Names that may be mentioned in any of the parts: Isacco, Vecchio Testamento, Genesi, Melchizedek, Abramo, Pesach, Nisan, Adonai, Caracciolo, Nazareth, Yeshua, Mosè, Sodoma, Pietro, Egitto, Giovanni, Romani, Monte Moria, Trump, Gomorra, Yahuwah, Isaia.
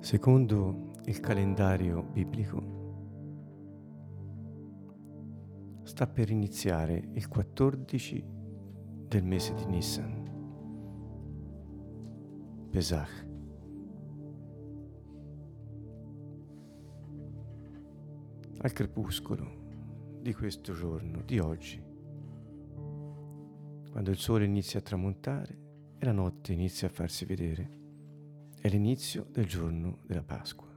Secondo il calendario biblico sta per iniziare il 14 del mese di Nisan, Pesach. Al crepuscolo di questo giorno, di oggi, quando il sole inizia a tramontare e la notte inizia a farsi vedere, è l'inizio del giorno della Pasqua.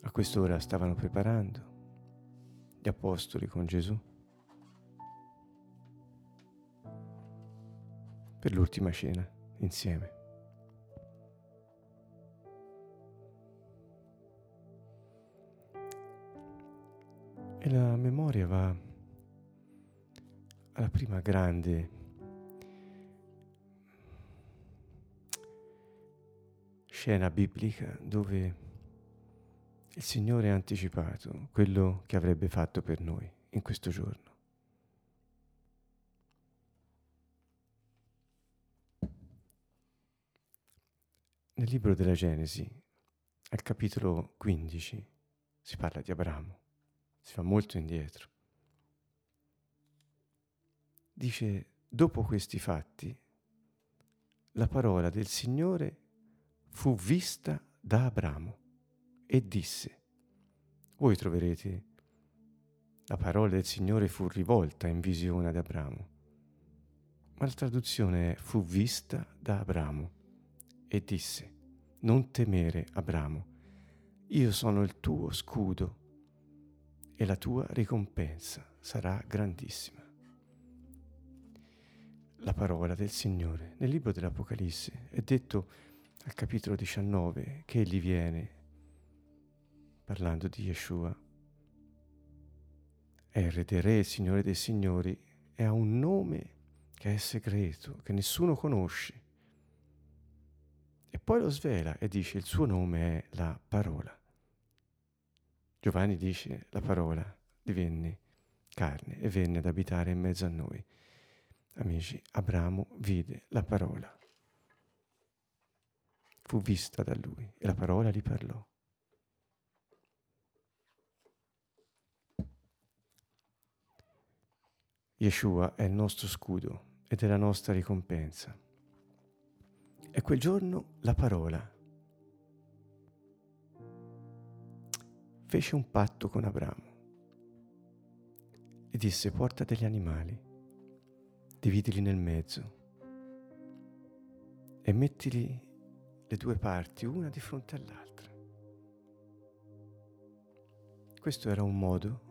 A quest'ora stavano preparando gli apostoli con Gesù per l'ultima cena insieme. E la memoria va alla prima grande scena biblica dove il Signore ha anticipato quello che avrebbe fatto per noi in questo giorno. Nel libro della Genesi, al capitolo 15, si parla di Abramo, si va molto indietro. Dice: dopo questi fatti, la parola del Signore fu vista da Abramo. E disse, voi troverete, la parola del Signore fu rivolta in visione ad Abramo, ma la traduzione è fu vista da Abramo e disse, non temere Abramo, io sono il tuo scudo e la tua ricompensa sarà grandissima. La parola del Signore, nel libro dell'Apocalisse è detto al capitolo 19 che egli viene, parlando di Yeshua, è il Re dei Re, il Signore dei Signori, e ha un nome che è segreto, che nessuno conosce. E poi lo svela e dice il suo nome è la parola. Giovanni dice la parola divenne carne e venne ad abitare in mezzo a noi. Amici, Abramo vide la parola. Fu vista da lui e la parola gli parlò. Yeshua è il nostro scudo ed è la nostra ricompensa. E quel giorno la parola fece un patto con Abramo e disse: porta degli animali, dividili nel mezzo e mettili le due parti una di fronte all'altra. Questo era un modo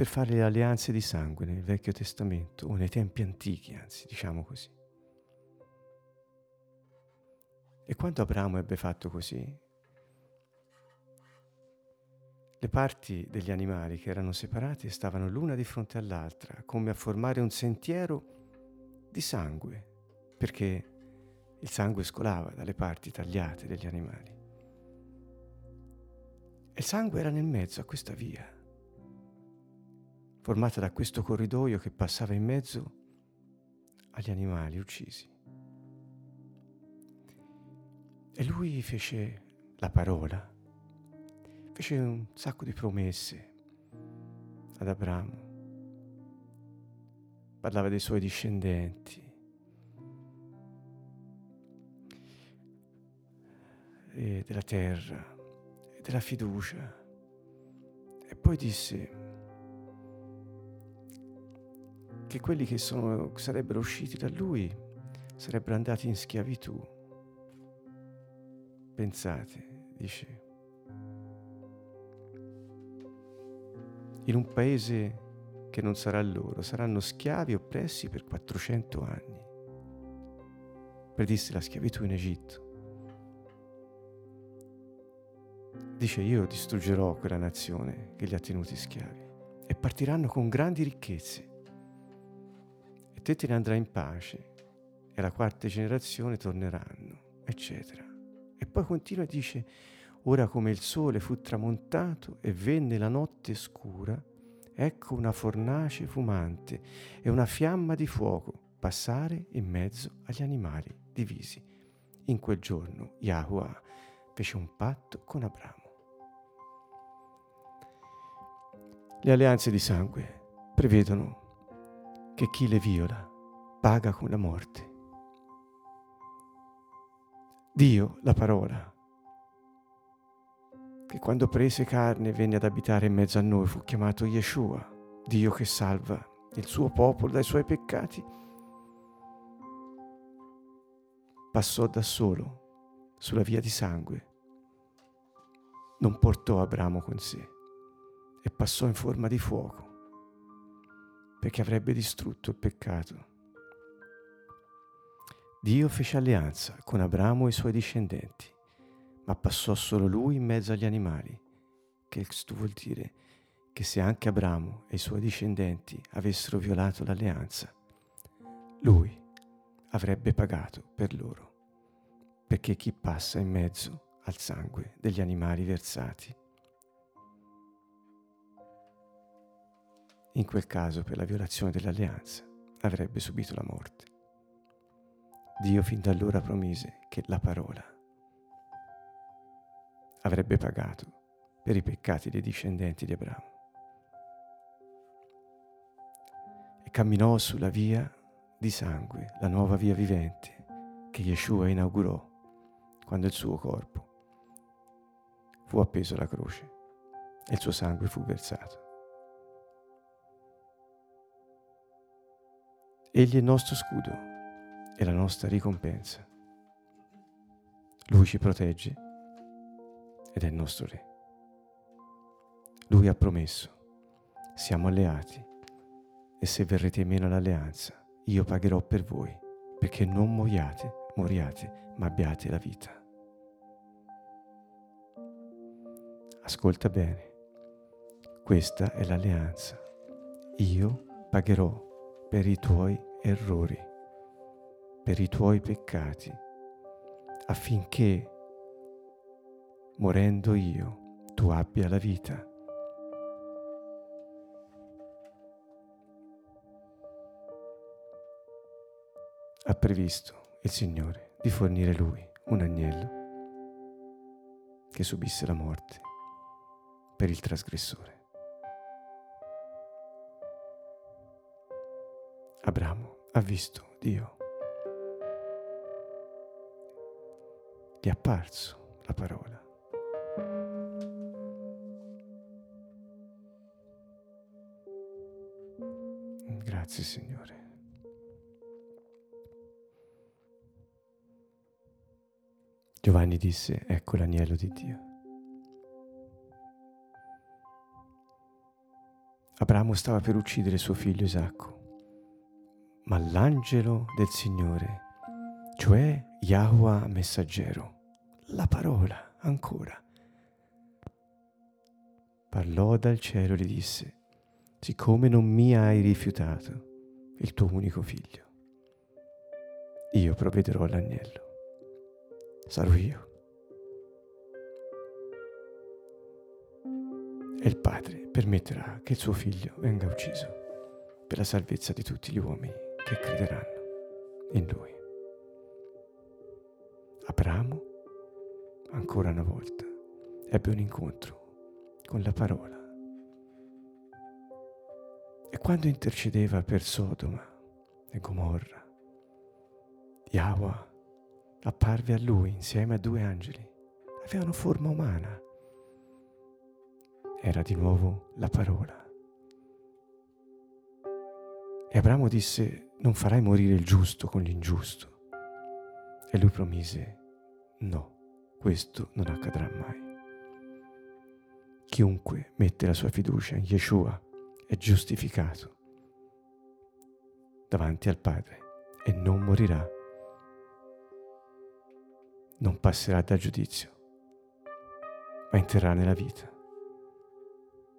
per fare le alleanze di sangue nel Vecchio Testamento, o nei tempi antichi, anzi, diciamo così. E quando Abramo ebbe fatto così, le parti degli animali che erano separate stavano l'una di fronte all'altra, come a formare un sentiero di sangue, perché il sangue scolava dalle parti tagliate degli animali. E il sangue era nel mezzo a questa via, formata da questo corridoio che passava in mezzo agli animali uccisi. E lui fece la parola, fece un sacco di promesse ad Abramo, parlava dei suoi discendenti, e della terra, e della fiducia, e poi disse che quelli che sarebbero usciti da lui sarebbero andati in schiavitù. Pensate, dice, in un paese che non sarà loro, saranno schiavi oppressi per 400 anni. Predisse la schiavitù in Egitto. Dice, io distruggerò quella nazione che li ha tenuti schiavi e partiranno con grandi ricchezze. Te ne andrai in pace e la quarta generazione torneranno, eccetera. E poi continua e dice: ora come il sole fu tramontato e venne la notte scura, ecco una fornace fumante e una fiamma di fuoco passare in mezzo agli animali divisi. In quel giorno Yahuwah fece un patto con Abramo. Le alleanze di sangue prevedono che chi le viola paga con la morte. Dio, la parola, che quando prese carne venne ad abitare in mezzo a noi, fu chiamato Yeshua, Dio che salva il suo popolo dai suoi peccati, passò da solo sulla via di sangue, non portò Abramo con sé e passò in forma di fuoco, perché avrebbe distrutto il peccato. Dio fece alleanza con Abramo e i suoi discendenti, ma passò solo lui in mezzo agli animali. Che vuol dire che se anche Abramo e i suoi discendenti avessero violato l'alleanza, lui avrebbe pagato per loro, perché chi passa in mezzo al sangue degli animali versati, in quel caso per la violazione dell'alleanza, avrebbe subito la morte. Dio fin da allora promise che la parola avrebbe pagato per i peccati dei discendenti di Abramo. E camminò sulla via di sangue, la nuova via vivente che Yeshua inaugurò quando il suo corpo fu appeso alla croce e il suo sangue fu versato. Egli è il nostro scudo e la nostra ricompensa. Lui ci protegge ed è il nostro Re. Lui ha promesso, siamo alleati, e se verrete meno all'alleanza, io pagherò per voi, perché non moriate, ma abbiate la vita. Ascolta bene, questa è l'alleanza. Io pagherò per i tuoi errori, per i tuoi peccati, affinché, morendo io, tu abbia la vita. Ha previsto il Signore di fornire Lui un agnello che subisse la morte per il trasgressore. Abramo ha visto Dio. Gli è apparso la parola. Grazie, Signore. Giovanni disse: ecco l'agnello di Dio. Abramo stava per uccidere suo figlio Isacco, ma l'angelo del Signore, cioè Yahuwah messaggero, la parola ancora, parlò dal cielo e gli disse: siccome non mi hai rifiutato il tuo unico figlio, io provvederò l'agnello, sarò io. E il Padre permetterà che il suo figlio venga ucciso per la salvezza di tutti gli uomini che crederanno in lui. Abramo, ancora una volta, ebbe un incontro con la parola. E quando intercedeva per Sodoma e Gomorra, Yahuwah apparve a lui insieme a due angeli. Avevano forma umana. Era di nuovo la parola. E Abramo disse: non farai morire il giusto con l'ingiusto. E lui promise: no, questo non accadrà mai. Chiunque mette la sua fiducia in Yeshua è giustificato davanti al Padre e non morirà, non passerà dal giudizio, ma entrerà nella vita,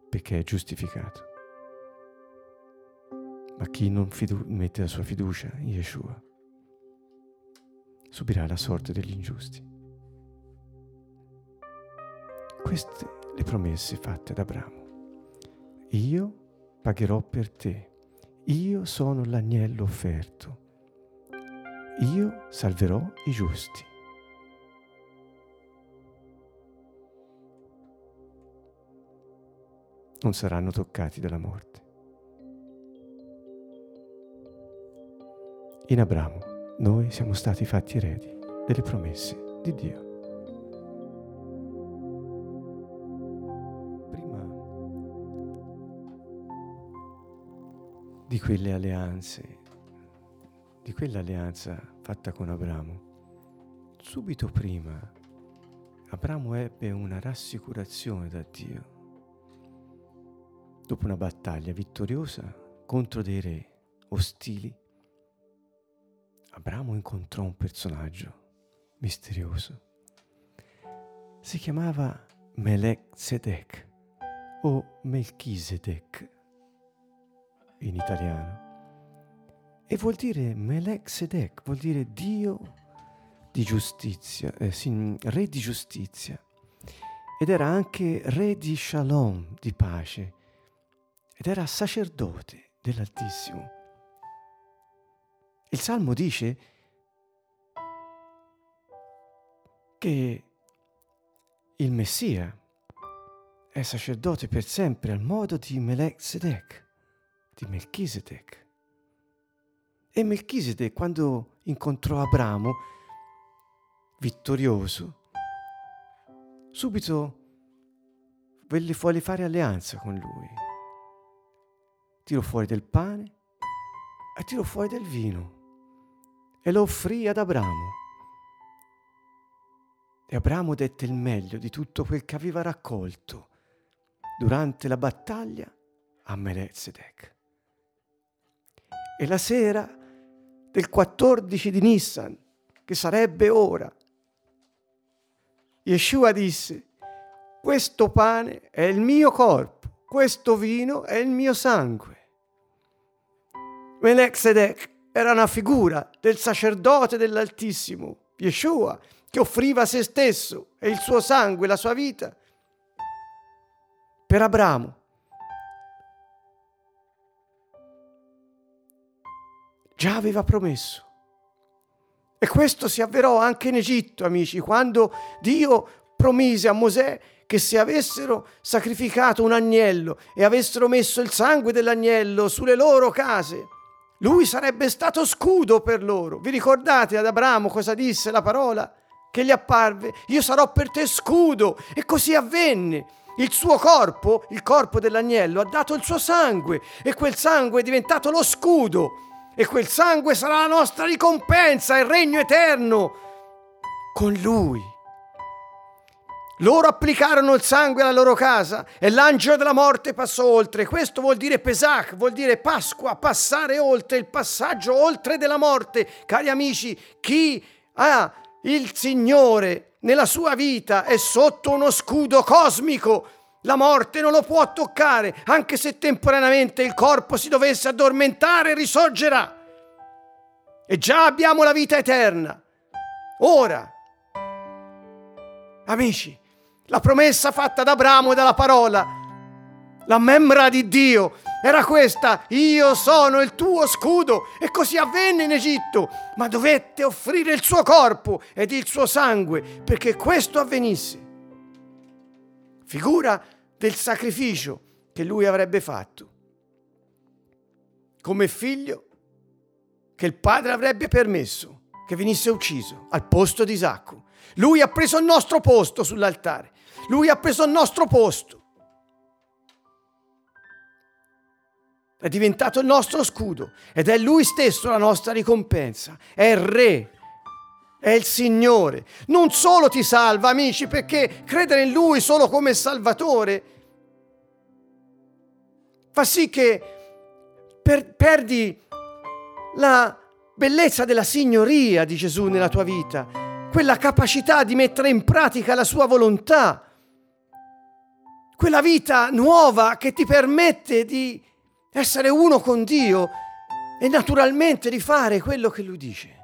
perché è giustificato. Ma chi non mette la sua fiducia in Yeshua subirà la sorte degli ingiusti. Queste le promesse fatte ad Abramo. Io pagherò per te. Io sono l'agnello offerto. io salverò i giusti. Non saranno toccati dalla morte. In Abramo noi siamo stati fatti eredi delle promesse di Dio. Prima di quelle alleanze, di quell'alleanza fatta con Abramo, subito prima Abramo ebbe una rassicurazione da Dio. Dopo una battaglia vittoriosa contro dei re ostili, Abramo incontrò un personaggio misterioso. Si chiamava Melchizedek o Melchizedek in italiano. E vuol dire Melchizedek, vuol dire Dio di giustizia, re di giustizia. Ed era anche re di Shalom, di pace. Ed era sacerdote dell'Altissimo. Il Salmo dice che il Messia è sacerdote per sempre al modo di Melchizedek, di Melchizedek. E Melchizedek, quando incontrò Abramo vittorioso, subito volle fare alleanza con lui. Tirò fuori del pane e tirò fuori del vino e lo offrì ad Abramo. E Abramo dette il meglio di tutto quel che aveva raccolto durante la battaglia a Melchizedek. E la sera del 14 di Nisan, che sarebbe ora, Yeshua disse: questo pane è il mio corpo, questo vino è il mio sangue. Melchizedek era una figura del sacerdote dell'Altissimo, Yeshua, che offriva se stesso e il suo sangue, la sua vita, per Abramo. Già aveva promesso. E questo si avverò anche in Egitto, amici, quando Dio promise a Mosè che se avessero sacrificato un agnello e avessero messo il sangue dell'agnello sulle loro case, lui sarebbe stato scudo per loro. Vi ricordate ad Abramo cosa disse la parola che gli apparve? Io sarò per te scudo. E così avvenne. Il suo corpo, il corpo dell'agnello, ha dato il suo sangue e quel sangue è diventato lo scudo. E quel sangue sarà la nostra ricompensa, il regno eterno con lui. Loro applicarono il sangue alla loro casa e l'angelo della morte passò oltre. Questo vuol dire Pesach, vuol dire Pasqua, passare oltre, il passaggio oltre della morte. Cari amici, chi ha il Signore nella sua vita è sotto uno scudo cosmico. La morte non lo può toccare, anche se temporaneamente il corpo si dovesse addormentare, risorgerà. E già abbiamo la vita eterna. Ora, amici, la promessa fatta da Abramo e dalla parola, la membra di Dio, era questa: io sono il tuo scudo. E così avvenne in Egitto, ma dovette offrire il suo corpo ed il suo sangue perché questo avvenisse. Figura del sacrificio che lui avrebbe fatto come figlio, che il padre avrebbe permesso che venisse ucciso al posto di Isacco. Lui ha preso il nostro posto sull'altare. Lui ha preso il nostro posto. È diventato il nostro scudo ed è lui stesso la nostra ricompensa. È il re, è il Signore. Non solo ti salva, amici, perché credere in lui solo come Salvatore fa sì che perdi la bellezza della signoria di Gesù nella tua vita, quella capacità di mettere in pratica la sua volontà, quella vita nuova che ti permette di essere uno con Dio e naturalmente di fare quello che Lui dice.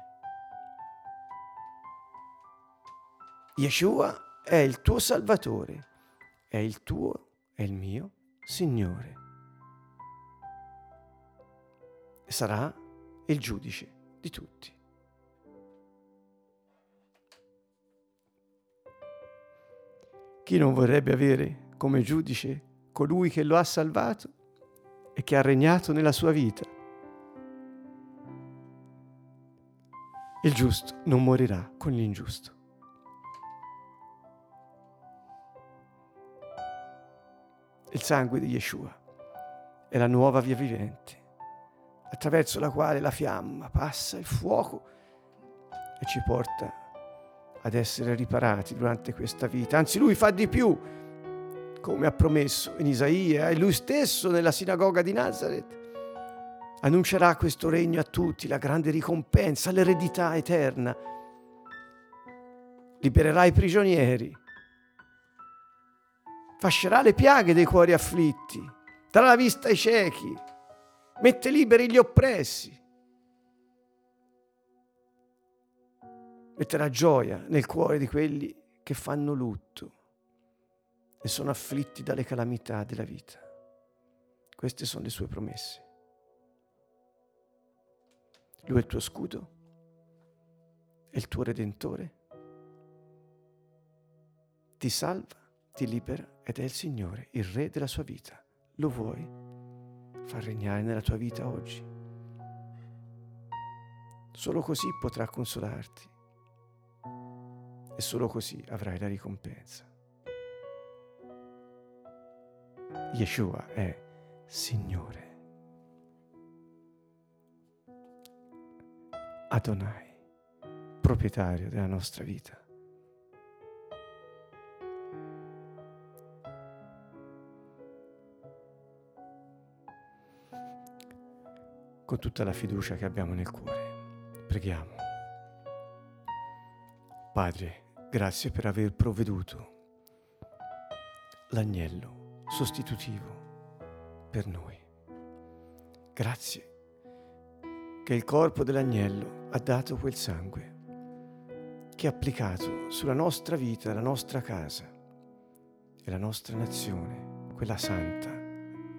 Yeshua è il tuo Salvatore, è il tuo, è il mio Signore. Sarà il giudice di tutti. Chi non vorrebbe avere come giudice colui che lo ha salvato e che ha regnato nella sua vita? Il giusto non morirà con l'ingiusto. Il sangue di Yeshua è la nuova via vivente, attraverso la quale la fiamma passa, il fuoco, e ci porta ad essere riparati durante questa vita. Anzi, lui fa di più, come ha promesso in Isaia, e lui stesso nella sinagoga di Nazareth annuncerà questo regno a tutti, la grande ricompensa, l'eredità eterna. Libererà i prigionieri, fascerà le piaghe dei cuori afflitti, darà la vista ai ciechi, mette liberi gli oppressi, metterà gioia nel cuore di quelli che fanno lutto e sono afflitti dalle calamità della vita. Queste sono le sue promesse. Lui è il tuo scudo, è il tuo redentore, ti salva, ti libera ed è il Signore, il Re della sua vita. Lo vuoi far regnare nella tua vita oggi? Solo così potrà consolarti e solo così avrai la ricompensa. Yeshua è Signore, Adonai, proprietario della nostra vita. Con tutta la fiducia che abbiamo nel cuore, preghiamo. Padre, grazie per aver provveduto l'agnello sostitutivo per noi. Grazie che il corpo dell'agnello ha dato quel sangue che è applicato sulla nostra vita, la nostra casa e la nostra nazione, quella santa,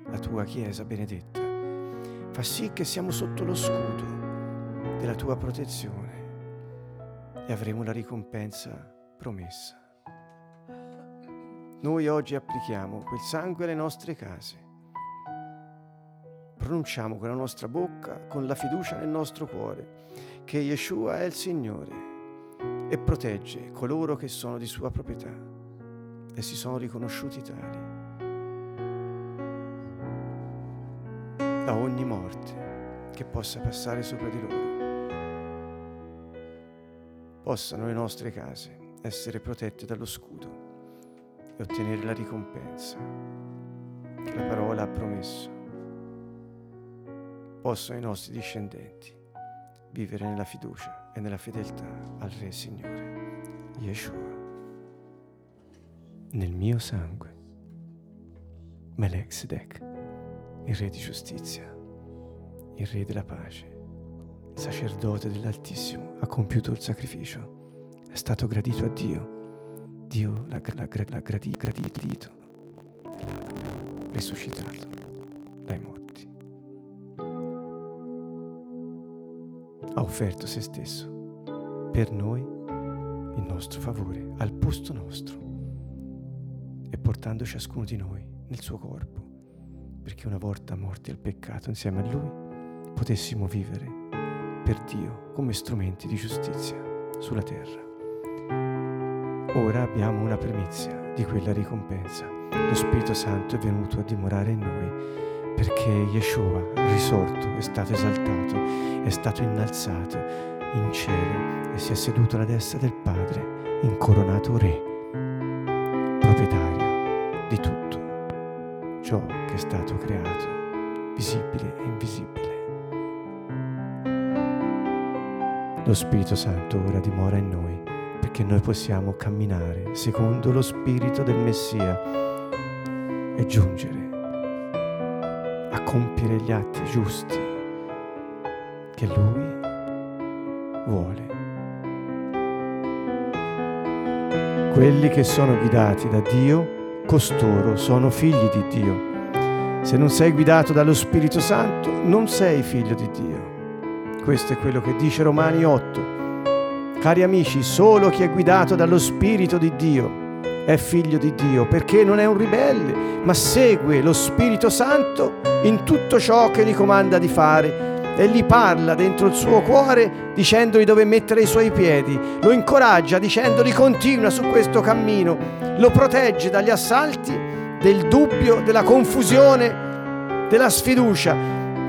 la tua Chiesa benedetta. Fa sì che siamo sotto lo scudo della tua protezione e avremo la ricompensa promessa. Noi oggi applichiamo quel sangue alle nostre case, pronunciamo con la nostra bocca, con la fiducia nel nostro cuore, che Yeshua è il Signore e protegge coloro che sono di sua proprietà e si sono riconosciuti tali da ogni morte che possa passare sopra di loro. Possano le nostre case essere protette dallo scudo e ottenere la ricompensa che la parola ha promesso. Possano i nostri discendenti vivere nella fiducia e nella fedeltà al Re Signore Yeshua. Nel mio sangue, Melchizedek, il Re di giustizia, il Re della pace, il sacerdote dell'Altissimo, ha compiuto il sacrificio, è stato gradito a Dio, Dio l'ha gradito, l'ha risuscitato dai morti, ha offerto se stesso per noi in nostro favore, al posto nostro, e portando ciascuno di noi nel suo corpo, perché una volta morti al peccato insieme a Lui potessimo vivere per Dio come strumenti di giustizia sulla terra. Ora abbiamo una primizia di quella ricompensa. Lo Spirito Santo è venuto a dimorare in noi, perché Yeshua risorto è stato esaltato, è stato innalzato in cielo e si è seduto alla destra del Padre, incoronato Re, proprietario di tutto ciò che è stato creato, visibile e invisibile. Lo Spirito Santo ora dimora in noi, perché noi possiamo camminare secondo lo spirito del Messia e giungere a compiere gli atti giusti che Lui vuole. Quelli che sono guidati da Dio, costoro sono figli di Dio. Se non sei guidato dallo Spirito Santo, non sei figlio di Dio. Questo è quello che dice Romani 8. Cari amici, solo chi è guidato dallo Spirito di Dio è figlio di Dio, perché non è un ribelle, ma segue lo Spirito Santo in tutto ciò che gli comanda di fare, e gli parla dentro il suo cuore dicendogli dove mettere i suoi piedi, lo incoraggia dicendogli continua su questo cammino, lo protegge dagli assalti del dubbio, della confusione, della sfiducia.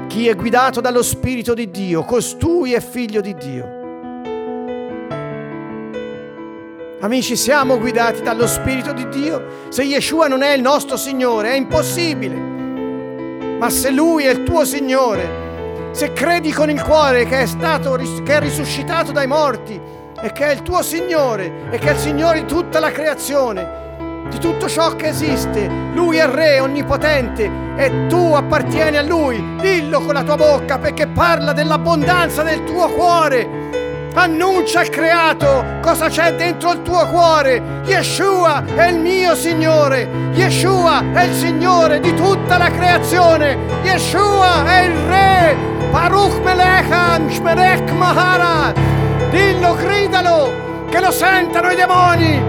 Chi è guidato dallo Spirito di Dio, costui è figlio di Dio. Amici, siamo guidati dallo Spirito di Dio? Se Yeshua non è il nostro Signore, è impossibile. Ma se Lui è il tuo Signore, se credi con il cuore che è risuscitato dai morti e che è il tuo Signore e che è il Signore di tutta la creazione, di tutto ciò che esiste, Lui è Re Onnipotente e tu appartieni a Lui. Dillo con la tua bocca, perché parla dell'abbondanza del tuo cuore. Annuncia al creato cosa c'è dentro il tuo cuore. Yeshua è il mio Signore, Yeshua è il Signore di tutta la creazione, Yeshua è il Re. Baruch Melech Shmerech Mahara. Dillo, gridalo, che lo sentano i demoni,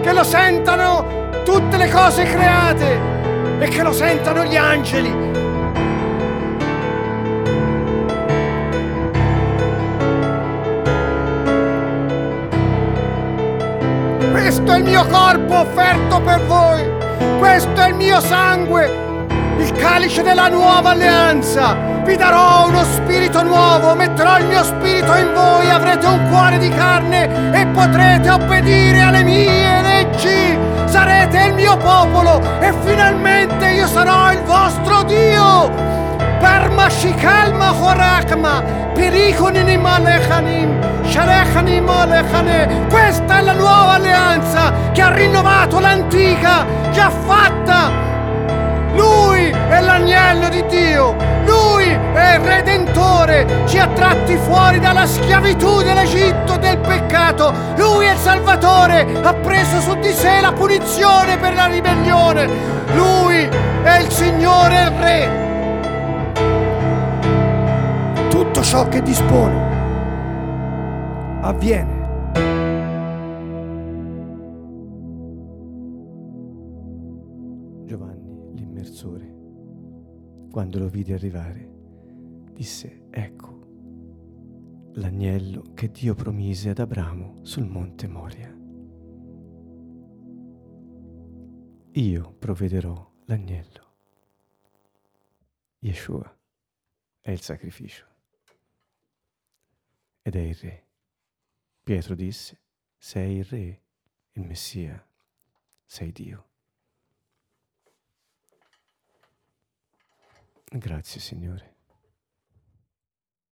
che lo sentano tutte le cose create e che lo sentano gli angeli. Questo è il mio corpo offerto per voi, questo è il mio sangue, il calice della nuova alleanza. Vi darò uno spirito nuovo, metterò il mio spirito in voi, avrete un cuore di carne e potrete obbedire alle mie leggi. Sarete il mio popolo e finalmente io sarò il vostro Dio. Parma shikalma horakma, periconi malechanim, sharechani malechane. Questa è la nuova alleanza che ha rinnovato l'antica, già fatta. Lui è l'agnello di Dio, Lui è il Redentore, ci ha tratti fuori dalla schiavitù dell'Egitto, del peccato. Lui è il Salvatore, ha preso su di sé la punizione per la ribellione. Lui è il Signore e il Re. Tutto ciò che dispone avviene. Quando lo vide arrivare, disse: ecco l'agnello che Dio promise ad Abramo sul Monte Moria. Io provvederò l'agnello. Yeshua è il sacrificio ed è il Re. Pietro disse: sei il Re, il Messia, sei Dio. Grazie, Signore.